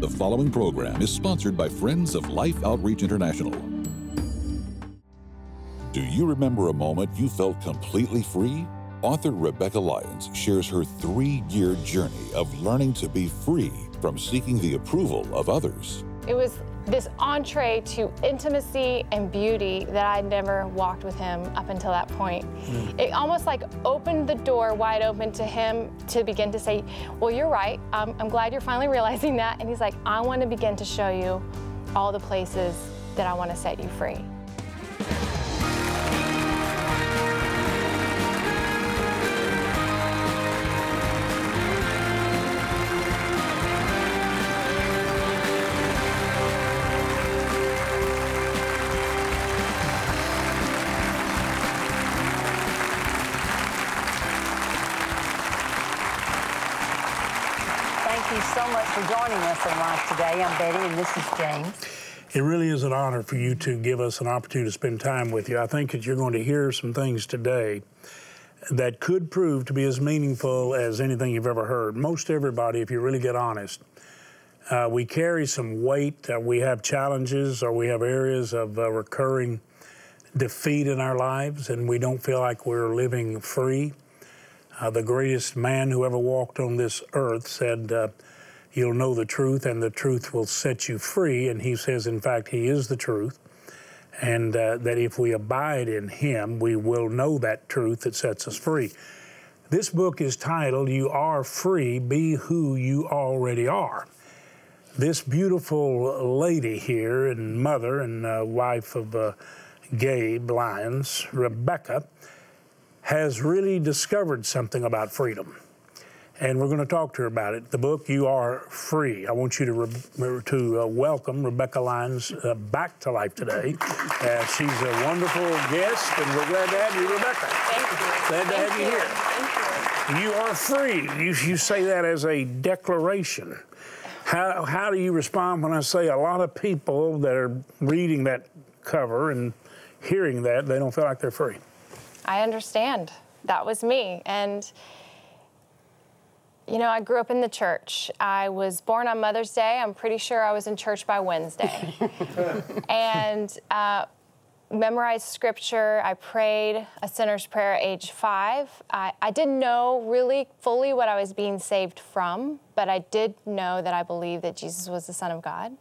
The following program is sponsored by Friends of Life Outreach International. Do you remember a moment you felt completely free? Author Rebekah Lyons shares her 3-year journey of learning to be free from seeking the approval of others. It was this entree to intimacy and beauty that I'd never walked with him up until that point. It almost like opened the door wide open to him to begin to say, well, you're right, I'm glad you're finally realizing that. And he's like, I want to begin to show you all the places that I want to set you free. Thank you for joining us on Life Today. I'm Betty, and this is James. It really is an honor for you to give us an opportunity to spend time with you. I think that you're going to hear some things today that could prove to be as meaningful as anything you've ever heard. Most everybody, if you really get honest, we carry some weight, we have challenges, or we have areas of recurring defeat in our lives, and we don't feel like we're living free. The greatest man who ever walked on this earth said, you'll know the truth and the truth will set you free. And he says, in fact, he is the truth. And that if we abide in him, we will know that truth that sets us free. This book is titled, You Are Free, Be Who You Already Are. This beautiful lady here and mother and wife of Gabe Lyons, Rebekah, has really discovered something about freedom. And we're going to talk to her about it. The book, You Are Free. I want you to welcome Rebekah Lyons back to Life Today. She's a wonderful guest, and we're glad to have you, Rebekah. Thank you. Glad to have you here. Thank you. You are free. You say that as a declaration. How do you respond when I say a lot of people that are reading that cover and hearing that, they don't feel like they're free? I understand. That was me. And you know, I grew up in the church. I was born on Mother's Day. I'm pretty sure I was in church by Wednesday. And memorized scripture. I prayed a sinner's prayer at age 5. I didn't know really fully what I was being saved from, but I did know that I believed that Jesus was the Son of God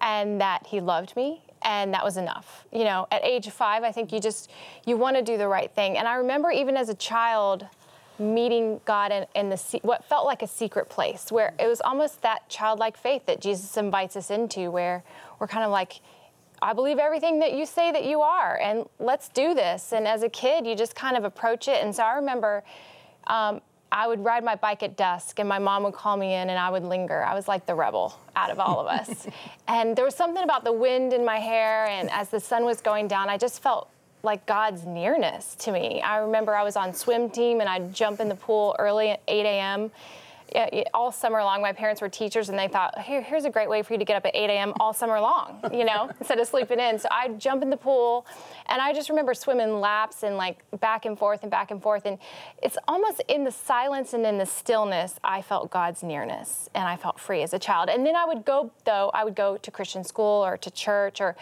and that he loved me. And that was enough. You know, at age 5, I think you want to do the right thing. And I remember even as a child meeting God in the what felt like a secret place, where it was almost that childlike faith that Jesus invites us into, where we're kind of like, I believe everything that you say that you are, and let's do this. And as a kid, you just kind of approach it. And so I remember I would ride my bike at dusk, and my mom would call me in, and I would linger. I was like the rebel out of all of us. And there was something about the wind in my hair, and as the sun was going down, I just felt like God's nearness to me. I remember I was on swim team, and I'd jump in the pool early at 8 a.m. All summer long. My parents were teachers, and they thought, here's a great way for you to get up at 8 a.m. all summer long, you know, instead of sleeping in. So I'd jump in the pool, and I just remember swimming laps and like back and forth and back and forth. And it's almost in the silence and in the stillness, I felt God's nearness, and I felt free as a child. And then I would go to Christian school or to church, or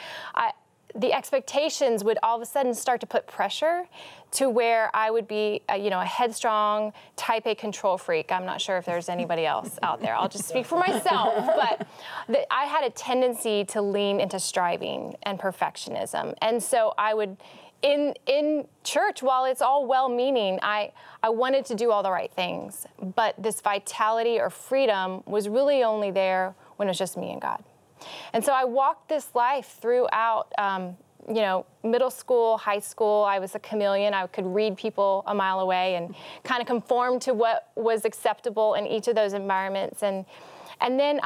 the expectations would all of a sudden start to put pressure to where I would be, a headstrong, type A control freak. I'm not sure if there's anybody else out there. I'll just speak for myself. But I had a tendency to lean into striving and perfectionism. And so I would, in church, while it's all well-meaning, I wanted to do all the right things. But this vitality or freedom was really only there when it was just me and God. And so I walked this life throughout, middle school, high school. I was a chameleon. I could read people a mile away and kind of conform to what was acceptable in each of those environments. And then,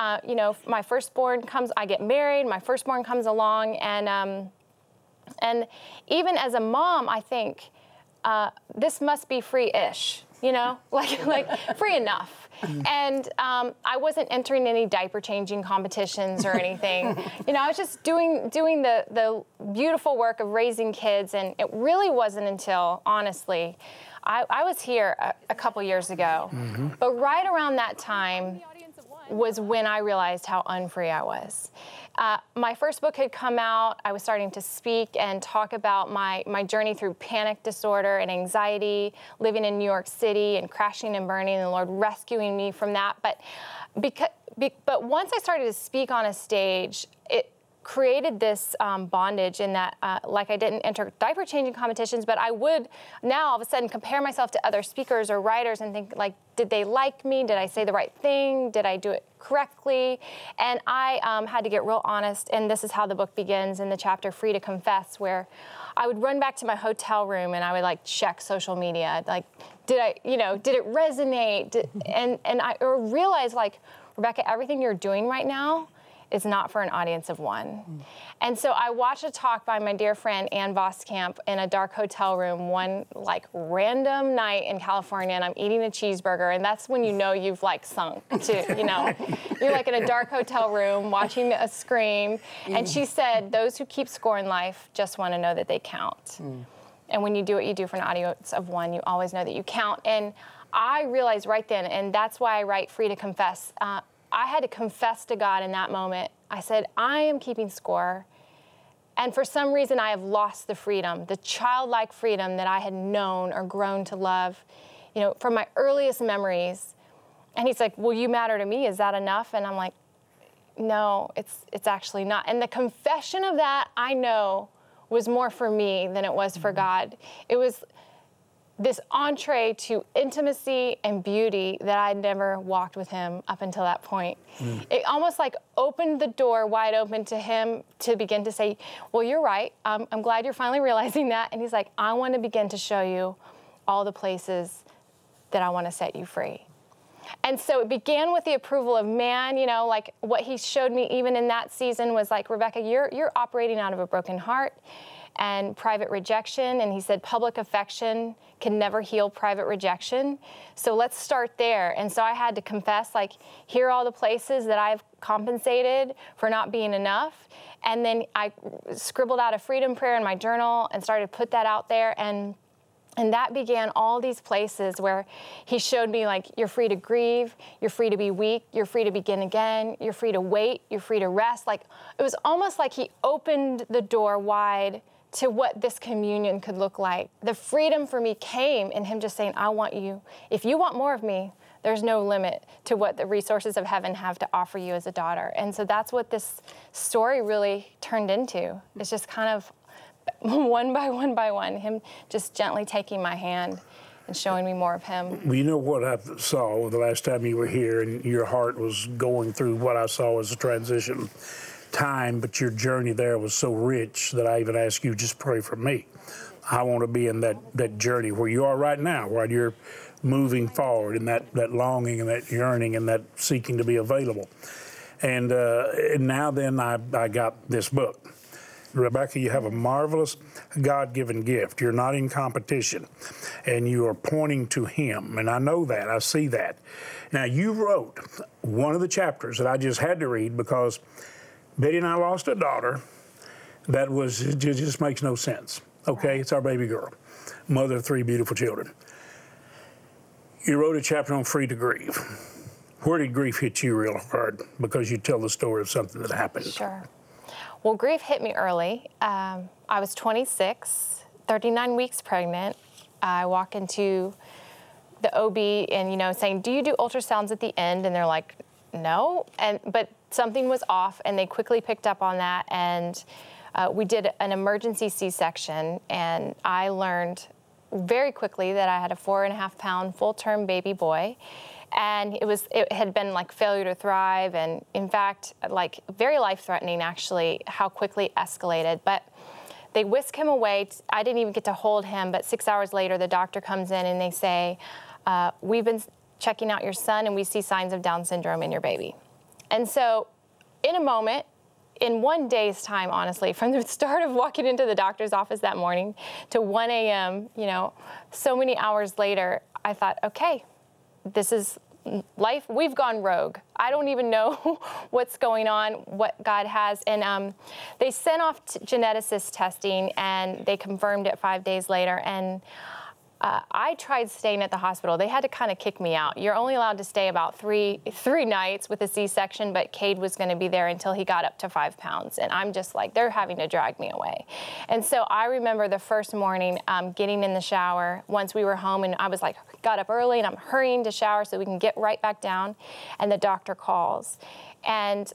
my firstborn comes. I get married. My firstborn comes along, and even as a mom, I think this must be free-ish. You know, like free enough. And I wasn't entering any diaper changing competitions or anything. I was just doing the beautiful work of raising kids. And it really wasn't until, honestly, I was here a couple years ago. Mm-hmm. But right around that time, was when I realized how unfree I was. My first book had come out. I was starting to speak and talk about my journey through panic disorder and anxiety, living in New York City and crashing and burning, and the Lord rescuing me from that. But once I started to speak on a stage, it created this bondage in that, like I didn't enter diaper changing competitions, but I would now all of a sudden compare myself to other speakers or writers and think, like, did they like me? Did I say the right thing? Did I do it correctly? And I had to get real honest, and this is how the book begins in the chapter Free to Confess, where I would run back to my hotel room and I would, like, check social media. Like, did it resonate? And I realized, like, Rebekah, everything you're doing right now, it's not for an audience of one. Mm. And so I watched a talk by my dear friend Ann Voskamp in a dark hotel room one, like, random night in California, and I'm eating a cheeseburger, and that's when you know you've, like, sunk to, you're, like, in a dark hotel room watching a scream. Mm. And she said, those who keep score in life just want to know that they count. Mm. And when you do what you do for an audience of one, you always know that you count. And I realized right then, and that's why I write Free to Confess, I had to confess to God in that moment. I said, I am keeping score, and for some reason I have lost the freedom, the childlike freedom that I had known or grown to love, from my earliest memories. And he's like, well, you matter to me. Is that enough? And I'm like, no, it's actually not. And the confession of that, I know, was more for me than it was for God. It was this entree to intimacy and beauty that I'd never walked with him up until that point. Mm. It almost, like, opened the door wide open to him to begin to say, well, you're right. I'm glad you're finally realizing that. And he's like, I want to begin to show you all the places that I want to set you free. And so it began with the approval of man, like, what he showed me even in that season was like, Rebekah, you're operating out of a broken heart and private rejection. And he said, public affection can never heal private rejection. So let's start there. And so I had to confess, like, here are all the places that I've compensated for not being enough. And then I scribbled out a freedom prayer in my journal and started to put that out there. And that began all these places where he showed me, like, you're free to grieve, you're free to be weak, you're free to begin again, you're free to wait, you're free to rest. Like, it was almost like he opened the door wide to what this communion could look like. The freedom for me came in him just saying, I want you. If you want more of me, there's no limit to what the resources of heaven have to offer you as a daughter. And so that's what this story really turned into. It's just kind of one by one, him just gently taking my hand and showing me more of him. Well, you know what I saw the last time you were here, and your heart was going through what I saw as a transition time, but your journey there was so rich that I even asked you, just pray for me. I want to be in that journey where you are right now, where you're moving forward in that longing and that yearning and that seeking to be available. And now then I got this book. Rebekah, you have a marvelous God-given gift. You're not in competition, and you are pointing to him. And I know that. I see that. Now, you wrote one of the chapters that I just had to read because Betty and I lost a daughter that was, it just makes no sense. Okay, it's our baby girl, mother of three beautiful children. You wrote a chapter on free to grieve. Where did grief hit you real hard? Because you tell the story of something that happened. Sure. Well, grief hit me early. I was 26, 39 weeks pregnant. I walk into the OB and, saying, do you do ultrasounds at the end? And they're like, no. But something was off, and they quickly picked up on that, and we did an emergency C-section, and I learned very quickly that I had a 4.5-pound full-term baby boy, and it had been like failure to thrive, and in fact, like, very life-threatening, actually, how quickly escalated. But they whisk him away. I didn't even get to hold him, but 6 hours later, the doctor comes in, and they say, we've been checking out your son, and we see signs of Down syndrome in your baby. And so in a moment, in one day's time, honestly, from the start of walking into the doctor's office that morning to 1 a.m., so many hours later, I thought, okay, this is life. We've gone rogue. I don't even know what's going on, what God has. And they sent off geneticist testing, and they confirmed it 5 days later. And I tried staying at the hospital. They had to kind of kick me out. You're only allowed to stay about three nights with a C-section, but Cade was going to be there until he got up to 5 pounds. And I'm just like, they're having to drag me away. And so I remember the first morning getting in the shower once we were home, and I was like, got up early and I'm hurrying to shower so we can get right back down. And the doctor calls. And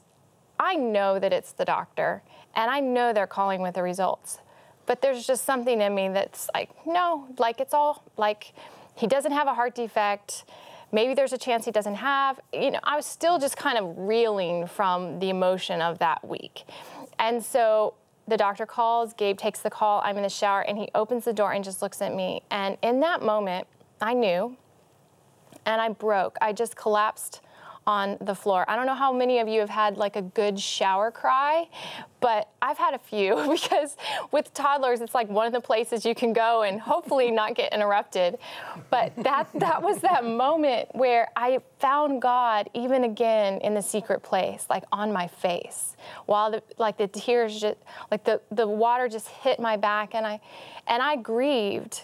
I know that it's the doctor, and I know they're calling with the results. But there's just something in me that's like, no, like it's all, like he doesn't have a heart defect. Maybe there's a chance he doesn't have. You know, I was still just kind of reeling from the emotion of that week. And so the doctor calls, Gabe takes the call, I'm in the shower, and he opens the door and just looks at me. And in that moment, I knew, and I broke. I just collapsed on the floor. I don't know how many of you have had like a good shower cry, but I've had a few, because with toddlers, it's like one of the places you can go and hopefully not get interrupted. But that was that moment where I found God even again in the secret place, like on my face, while the tears, just, like the water just hit my back, and I grieved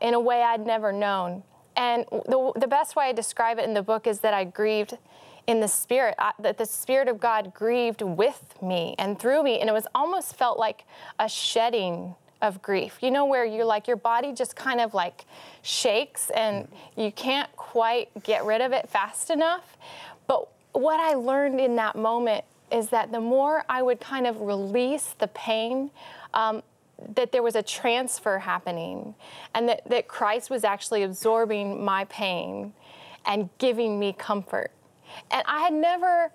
in a way I'd never known. And the best way I describe it in the book is that I grieved in the Spirit, that the Spirit of God grieved with me and through me. And it was almost felt like a shedding of grief, you know, where you're like, your body just kind of like shakes and you can't quite get rid of it fast enough. But what I learned in that moment is that the more I would kind of release the pain, that there was a transfer happening, and that Christ was actually absorbing my pain and giving me comfort. And I had never,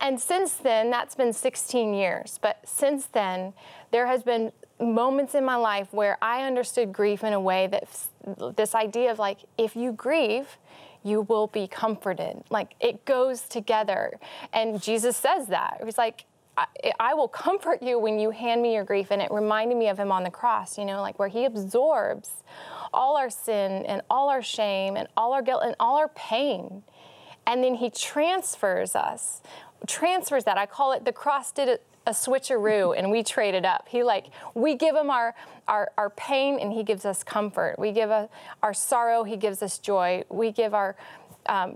and since then, that's been 16 years, but since then, there has been moments in my life where I understood grief in a way that this idea of like, if you grieve, you will be comforted. Like it goes together. And Jesus says that. It was like, I will comfort you when you hand me your grief. And it reminded me of him on the cross, you know, like where he absorbs all our sin and all our shame and all our guilt and all our pain. And then he transfers that. I call it, the cross did a switcheroo, and we traded up. We give him our pain, and he gives us comfort. We give our sorrow, he gives us joy. We give our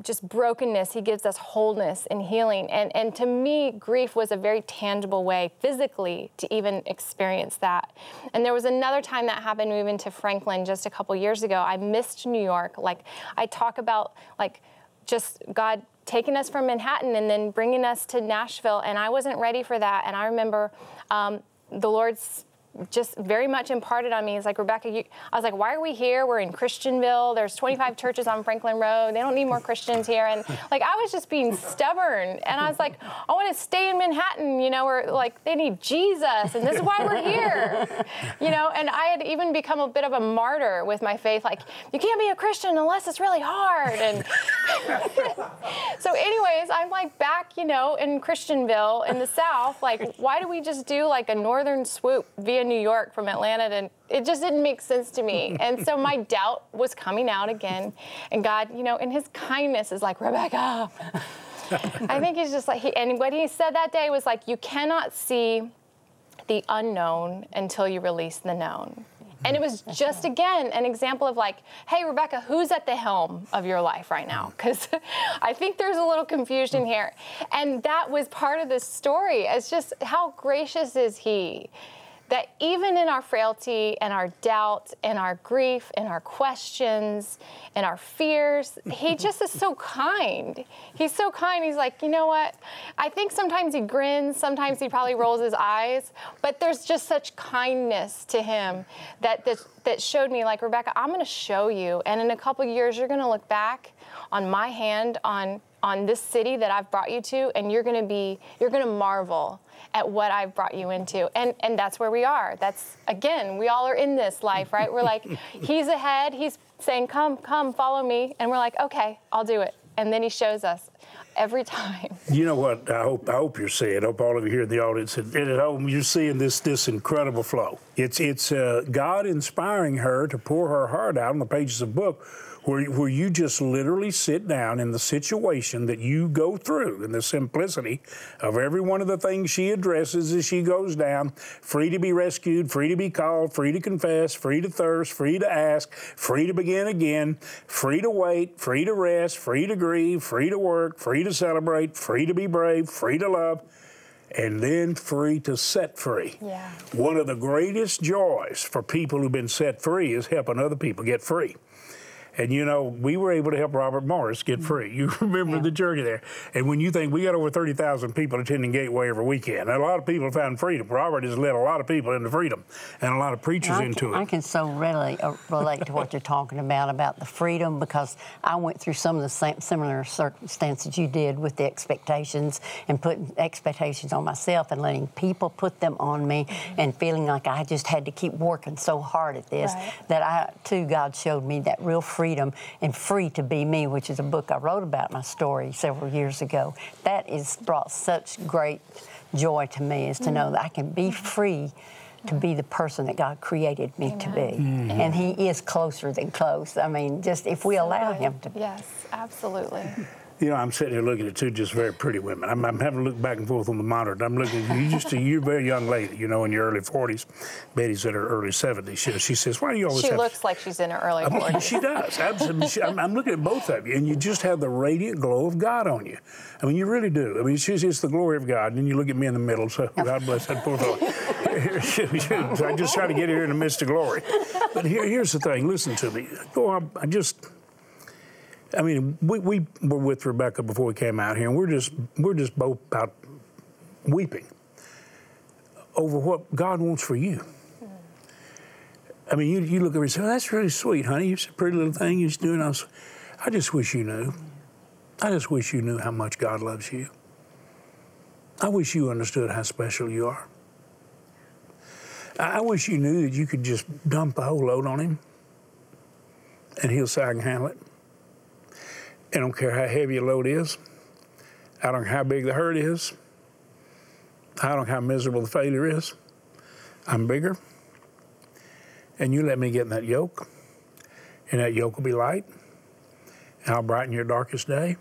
just brokenness, he gives us wholeness and healing. And to me, grief was a very tangible way physically to even experience that. And there was another time that happened moving to Franklin just a couple years ago. I missed New York. Like I talk about like just God taking us from Manhattan and then bringing us to Nashville. And I wasn't ready for that. And I remember the Lord's just very much imparted on me. It's like, Rebekah, I was like, why are we here? We're in Christianville. There's 25 churches on Franklin Road. They don't need more Christians here. And like, I was just being stubborn. And I was like, I want to stay in Manhattan, you know, where like they need Jesus. And this is why we're here, you know? And I had even become a bit of a martyr with my faith. Like, you can't be a Christian unless it's really hard. And so anyways, I'm like back, you know, in Christianville in the South. Like, why do we just do like a northern swoop via New York from Atlanta? And it just didn't make sense to me. And so my doubt was coming out again. And God, you know, in his kindness is like, Rebekah. I think he's just like, and what he said that day was like, you cannot see the unknown until you release the known. And it was just, again, an example of like, hey, Rebekah, who's at the helm of your life right now? Because I think there's a little confusion here. And that was part of the story. It's just how gracious is he, that even in our frailty and our doubt and our grief and our questions and our fears, he just is so kind. He's so kind. He's like, you know what? I think sometimes he grins, sometimes he probably rolls his eyes, but there's just such kindness to him that showed me, like, Rebekah, I'm going to show you. And in a couple years, you're going to look back on my hand on this city that I've brought you to, and you're going to marvel at what I've brought you into. And that's where we are. That's, again, we all are in this life, right? We're like, he's ahead. He's saying, come, follow me. And we're like, okay, I'll do it. And then he shows us every time. You know what? I hope you're seeing. I hope all of you here in the audience and at home, you're seeing this incredible flow. It's God inspiring her to pour her heart out on the pages of the book, where you just literally sit down in the situation that you go through and the simplicity of every one of the things she addresses as she goes down, free to be rescued, free to be called, free to confess, free to thirst, free to ask, free to begin again, free to wait, free to rest, free to grieve, free to work, free to celebrate, free to be brave, free to love, and then free to set free. Yeah. One of the greatest joys for people who've been set free is helping other people get free. And, you know, we were able to help Robert Morris get free. You remember the journey there. And when you think, we got over 30,000 people attending Gateway every weekend. And a lot of people found freedom. Robert has led a lot of people into freedom and a lot of preachers into it. I can so readily relate to what you're talking about the freedom, because I went through some of the similar circumstances you did with the expectations and putting expectations on myself and letting people put them on me and feeling like I just had to keep working so hard at this that I, too, God showed me that real freedom and Free to Be Me, which is a book I wrote about my story several years ago. That has brought such great joy to me, is to know that I can be free to be the person that God created me to be. And He is closer than close. I mean, just if we allow Him to be. Yes, absolutely. You know, I'm sitting here looking at two just very pretty women. I'm having to look back and forth on the monitor. I'm looking at you, you're a very young lady, you know, in your early 40s. Betty's in her early 70s. She says, why do you always She looks like she's in her early 40s. She does. I'm looking at both of you, and you just have the radiant glow of God on you. I mean, you really do. I mean, it's the glory of God, and then you look at me in the middle, so God bless that poor fellow. I just try to get here in the midst of glory. But here's the thing. Listen to me. I mean, we were with Rebekah before we came out here, and we're just both about weeping over what God wants for you. I mean, you look over and say, oh, that's really sweet, honey. You're a pretty little thing you're doing. I just wish you knew. I just wish you knew how much God loves you. I wish you understood how special you are. I wish you knew that you could just dump the whole load on Him, and He'll say, I can handle it. I don't care how heavy your load is. I don't care how big the hurt is. I don't care how miserable the failure is. I'm bigger. And you let me get in that yoke, and that yoke will be light. And I'll brighten your darkest day.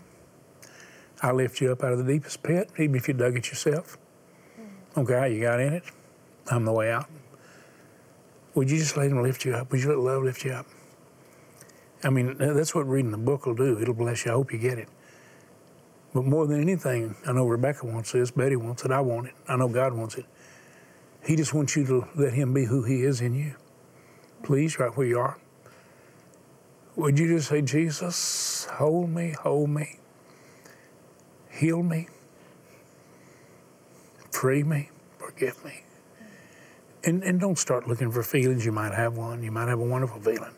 I'll lift you up out of the deepest pit, even if you dug it yourself. I don't care how you got in it. I'm the way out. Would you just let Him lift you up? Would you let love lift you up? I mean, that's what reading the book will do. It'll bless you. I hope you get it. But more than anything, I know Rebekah wants this, Betty wants it, I want it. I know God wants it. He just wants you to let Him be who He is in you. Please, right where you are. Would you just say, Jesus, hold me, heal me, free me, forgive me. And don't start looking for feelings. You might have one. You might have a wonderful feeling.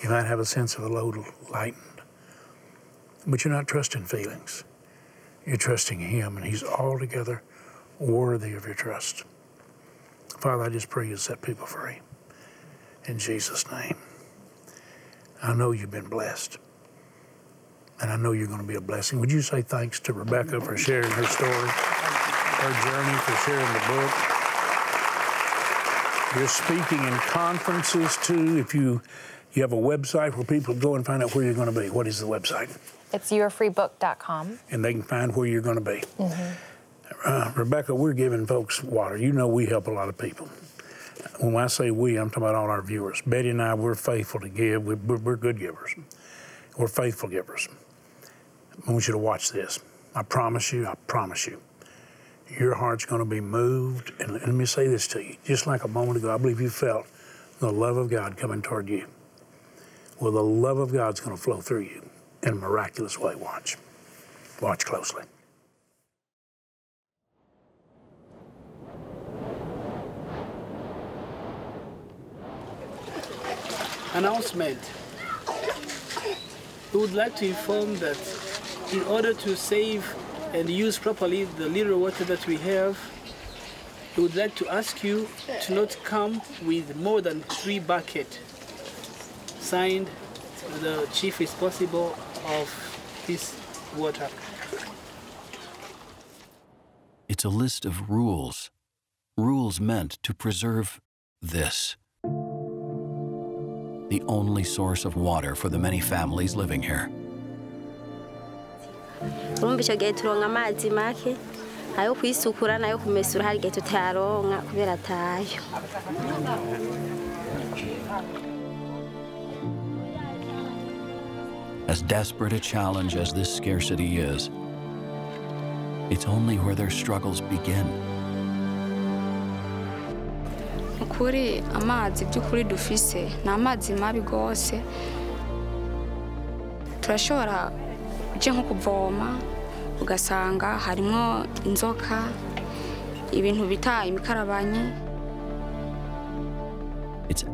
You might have a sense of a load lightened. But you're not trusting feelings. You're trusting Him, and He's altogether worthy of your trust. Father, I just pray You set people free. In Jesus' name. I know you've been blessed. And I know you're going to be a blessing. Would you say thanks to Rebekah for sharing her story, her journey, for sharing the book? You're speaking in conferences, too. If you have a website where people go and find out where you're going to be. What is the website? It's yourfreebook.com. And they can find where you're going to be. Rebekah, we're giving folks water. You know we help a lot of people. When I say we, I'm talking about all our viewers. Betty and I, we're faithful to give. We're good givers. We're faithful givers. I want you to watch this. I promise you. Your heart's going to be moved. And let me say this to you. Just like a moment ago, I believe you felt the love of God coming toward you. Well, the love of God's going to flow through you in a miraculous way. Watch. Watch closely. Announcement. We would like to inform that in order to save and use properly the little water that we have, we would like to ask you to not come with more than 3 buckets. Signed, the chief responsible of this water. It's a list of rules. Rules meant to preserve this. the only source of water for the many families living here. As desperate a challenge as this scarcity is, it's only where their struggles begin. It's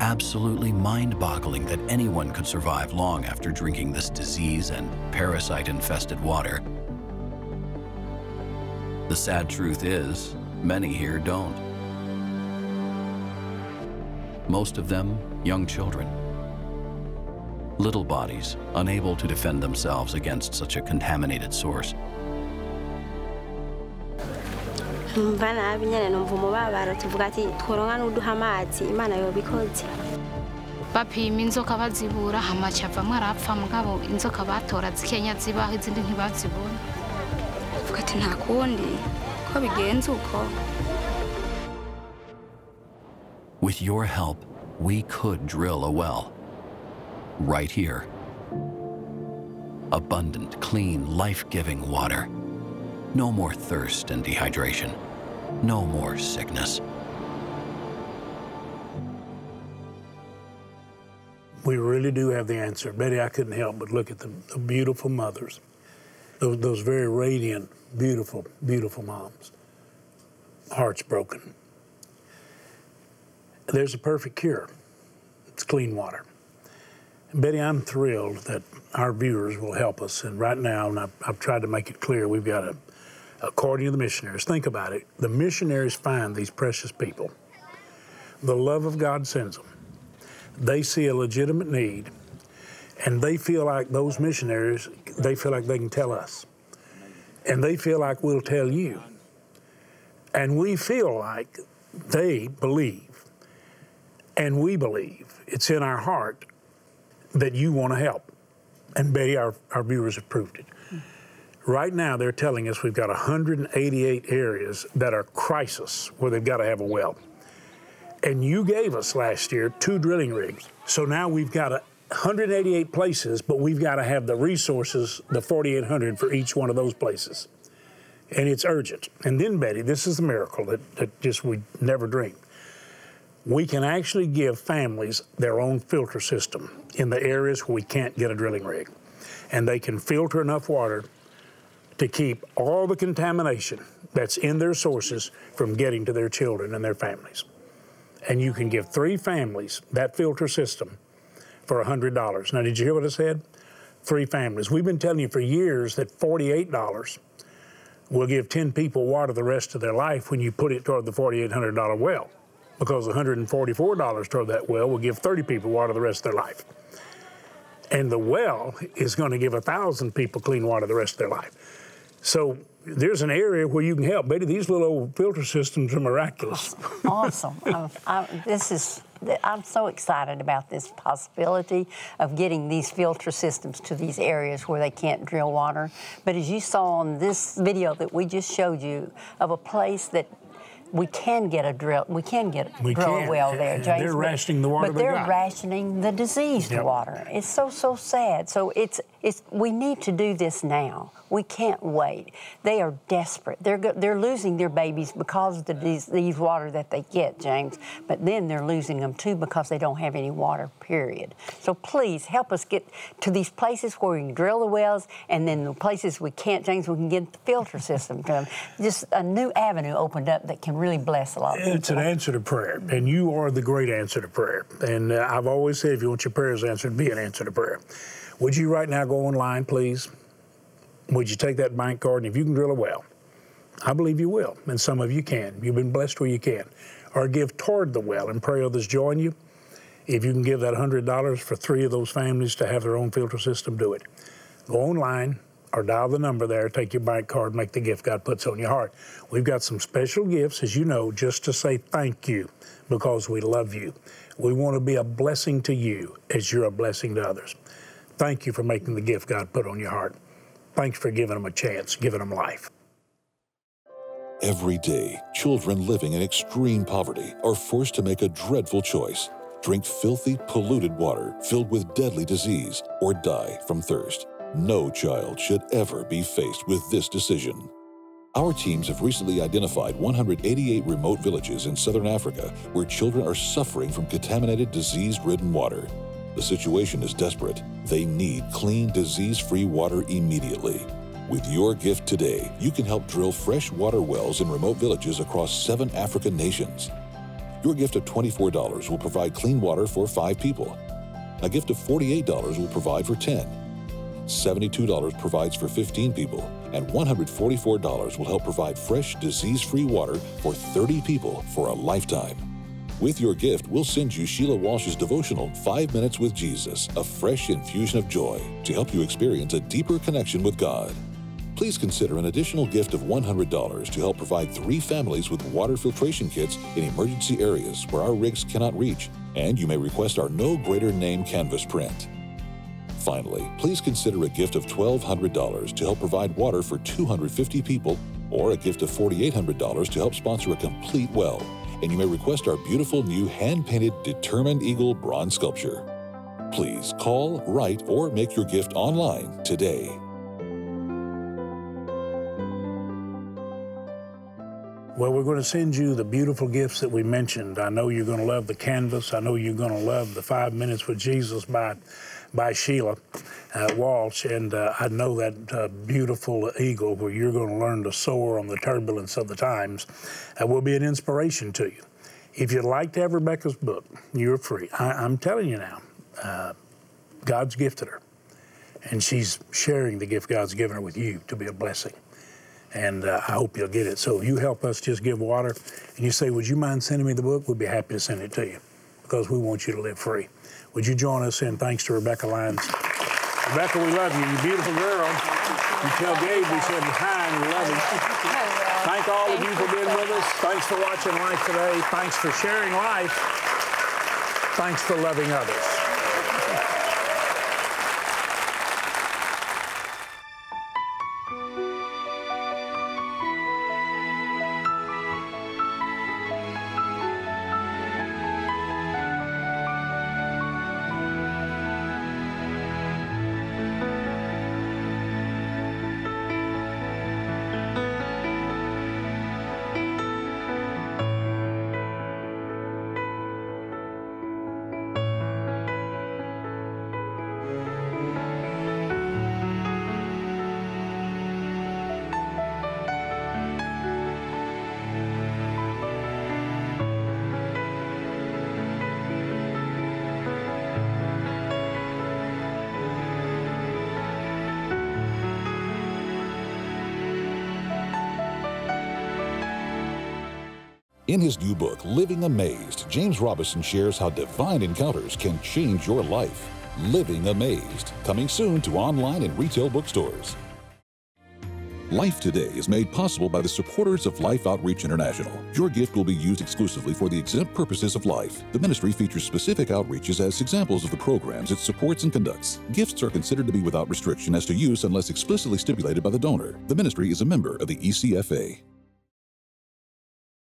absolutely mind-boggling that anyone could survive long after drinking this disease and parasite-infested water. The sad truth is, many here don't. Most of them, young children. Little bodies, unable to defend themselves against such a contaminated source. With your help, we could drill a well. Right here. Abundant, clean, life-giving water. No more thirst and dehydration. No more sickness. We really do have the answer. Betty, I couldn't help but look at the beautiful mothers. Those very radiant, beautiful, beautiful moms. Hearts broken. There's a perfect cure. It's clean water. Betty, I'm thrilled that our viewers will help us. And right now, and I've tried to make it clear, we've got according to the missionaries, think about it, the missionaries find these precious people. The love of God sends them. They see a legitimate need, and they feel like those missionaries, they feel like they can tell us. And they feel like we'll tell you. And we feel like they believe, and we believe, it's in our heart, that you want to help. And Betty, our viewers have proved it. Right now, they're telling us we've got 188 areas that are crisis, where they've got to have a well. And you gave us last year 2 drilling rigs. So now we've got 188 places, but we've got to have the resources, the 4,800 for each one of those places. And it's urgent. And then, Betty, this is the miracle that just we never dreamed. We can actually give families their own filter system in the areas where we can't get a drilling rig. And they can filter enough water to keep all the contamination that's in their sources from getting to their children and their families. And you can give 3 families that filter system for $100. Now, did you hear what I said? 3 families. We've been telling you for years that $48 will give 10 people water the rest of their life when you put it toward the $4,800 well, because $144 toward that well will give 30 people water the rest of their life. And the well is going to give 1,000 people clean water the rest of their life. So there's an area where you can help. Betty, these little old filter systems are miraculous. Awesome. I'm so excited about this possibility of getting these filter systems to these areas where they can't drill water. But as you saw on this video that we just showed you of a place that we can get a drill. We can get a drill well there, James. They're rationing the water. But they're rationing the diseased water. It's so sad. So it's we need to do this now. We can't wait. They are desperate. They're losing their babies because of the diseased water that they get, James. But then they're losing them too because they don't have any water. Period. So please help us get to these places where we can drill the wells, and then the places we can't, James, we can get the filter system to them. Just a new avenue opened up that can really bless a lot of people. It's an answer to prayer, and you are the great answer to prayer. And I've always said, if you want your prayers answered, be an answer to prayer. Would you right now go online, please? Would you take that bank card, and if you can drill a well, I believe you will, and some of you can. You've been blessed where you can. Or give toward the well and pray others join you. If you can give that $100 for 3 of those families to have their own filter system, do it. Go online, or dial the number there, take your bank card, make the gift God puts on your heart. We've got some special gifts, as you know, just to say thank you, because we love you. We want to be a blessing to you as you're a blessing to others. Thank you for making the gift God put on your heart. Thanks for giving them a chance, giving them life. Every day, children living in extreme poverty are forced to make a dreadful choice. Drink filthy, polluted water filled with deadly disease or die from thirst. No child should ever be faced with this decision. Our teams have recently identified 188 remote villages in southern Africa where children are suffering from contaminated, disease-ridden water. The situation is desperate. They need clean, disease-free water immediately. With your gift today, you can help drill fresh water wells in remote villages across 7 African nations. Your gift of $24 will provide clean water for 5 people. A gift of $48 will provide for 10. $72 provides for 15 people, and $144 will help provide fresh, disease-free water for 30 people for a lifetime. With your gift, we'll send you Sheila Walsh's devotional, 5 Minutes with Jesus, a fresh infusion of joy to help you experience a deeper connection with God. Please consider an additional gift of $100 to help provide 3 families with water filtration kits in emergency areas where our rigs cannot reach, and you may request our No Greater Name canvas print. Finally, please consider a gift of $1,200 to help provide water for 250 people, or a gift of $4,800 to help sponsor a complete well, and you may request our beautiful new hand-painted Determined Eagle bronze sculpture. Please call, write, or make your gift online today. Well, we're going to send you the beautiful gifts that we mentioned. I know you're going to love the canvas. I know you're going to love the 5 Minutes with Jesus by Sheila Walsh. And I know that beautiful eagle where you're going to learn to soar on the turbulence of the times will be an inspiration to you. If you'd like to have Rebekah's book, you're free. I'm telling you now, God's gifted her. And she's sharing the gift God's given her with you to be a blessing. And I hope you'll get it. So if you help us just give water and you say, would you mind sending me the book? We'd be happy to send it to you because we want you to live free. Would you join us in thanks to Rebekah Lyons? Rebekah, we love you. You beautiful girl. You tell Gabe we said hi and we love you. Thank all of you for being with us. Thanks for watching Life Today. Thanks for sharing life. Thanks for loving others. In his new book, Living Amazed, James Robison shares how divine encounters can change your life. Living Amazed, coming soon to online and retail bookstores. Life Today is made possible by the supporters of Life Outreach International. Your gift will be used exclusively for the exempt purposes of life. The ministry features specific outreaches as examples of the programs it supports and conducts. Gifts are considered to be without restriction as to use unless explicitly stipulated by the donor. The ministry is a member of the ECFA.